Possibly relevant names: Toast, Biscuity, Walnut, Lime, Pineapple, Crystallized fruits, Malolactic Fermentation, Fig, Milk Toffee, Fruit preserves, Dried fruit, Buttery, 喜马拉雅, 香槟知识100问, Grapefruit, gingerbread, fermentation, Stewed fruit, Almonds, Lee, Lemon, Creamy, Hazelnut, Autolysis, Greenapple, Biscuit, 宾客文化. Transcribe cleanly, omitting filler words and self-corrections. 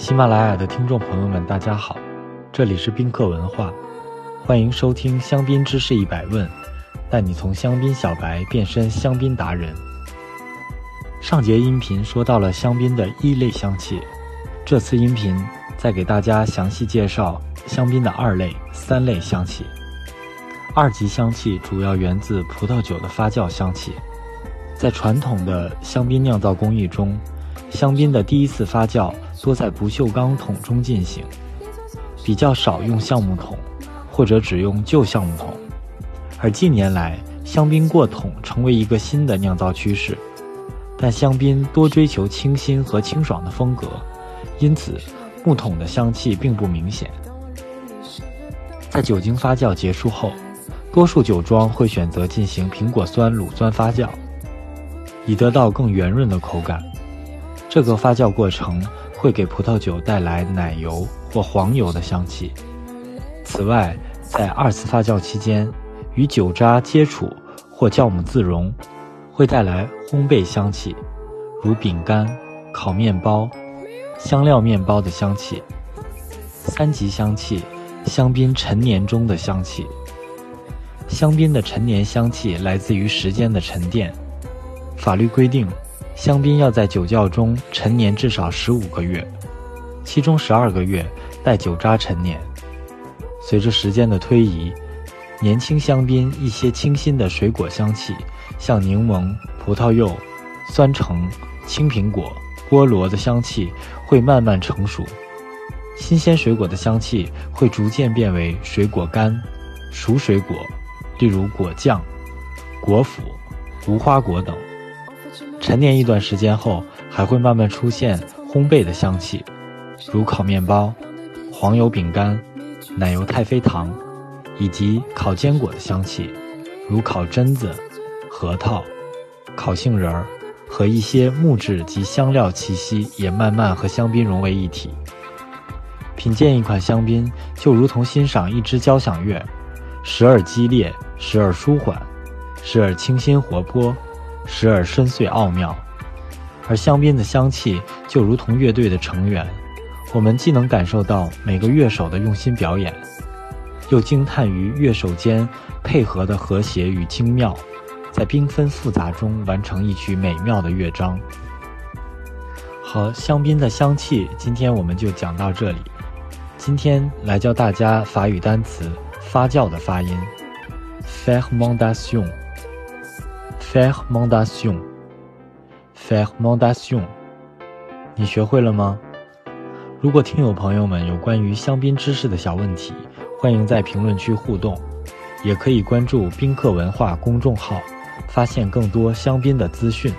喜马拉雅的听众朋友们，大家好，这里是宾客文化，欢迎收听香槟知识100问，带你从香槟小白变身香槟达人。上节音频说到了香槟的1类香气，这次音频再给大家详细介绍香槟的2类、3类香气。2级香气主要源自葡萄酒的发酵香气，在传统的香槟酿造工艺中，香槟的第一次发酵多在不锈钢桶中进行，比较少用橡木桶，或者只用旧橡木桶。而近年来，香槟过桶成为一个新的酿造趋势，但香槟多追求清新和清爽的风格，因此木桶的香气并不明显。在酒精发酵结束后，多数酒庄会选择进行苹果酸乳酸发酵，以得到更圆润的口感。这个发酵过程会给葡萄酒带来奶油或黄油的香气。此外，在2次发酵期间，与酒渣接触或酵母自溶，会带来烘焙香气，如饼干、烤面包、香料面包的香气。3级香气，香槟陈年中的香气。香槟的陈年香气来自于时间的沉淀。法律规定，香槟要在酒窖中陈年至少15个月，其中12个月带酒渣陈年。随着时间的推移，年轻香槟一些清新的水果香气，像柠檬、葡萄柚、酸橙、青苹果、菠萝的香气会慢慢成熟，新鲜水果的香气会逐渐变为水果干、熟水果，例如果酱、果脯、无花果等。陈年一段时间后，还会慢慢出现烘焙的香气，如烤面包、黄油饼干、奶油太妃糖，以及烤坚果的香气，如烤榛子、核桃、烤杏仁儿，和一些木质及香料气息也慢慢和香槟融为一体。品鉴一款香槟就如同欣赏一支交响乐，时而激烈，时而舒缓，时而清新活泼，时而深邃奥妙。而香槟的香气就如同乐队的成员，我们既能感受到每个乐手的用心表演，又惊叹于乐手间配合的和谐与精妙，在缤纷复杂中完成一曲美妙的乐章。好，香槟的香气今天我们就讲到这里。今天来教大家法语单词发酵的发音 fermentation。fermentation， fermentation， 你学会了吗？如果听友朋友们有关于香槟知识的小问题，欢迎在评论区互动，也可以关注宾客文化公众号，发现更多香槟的资讯。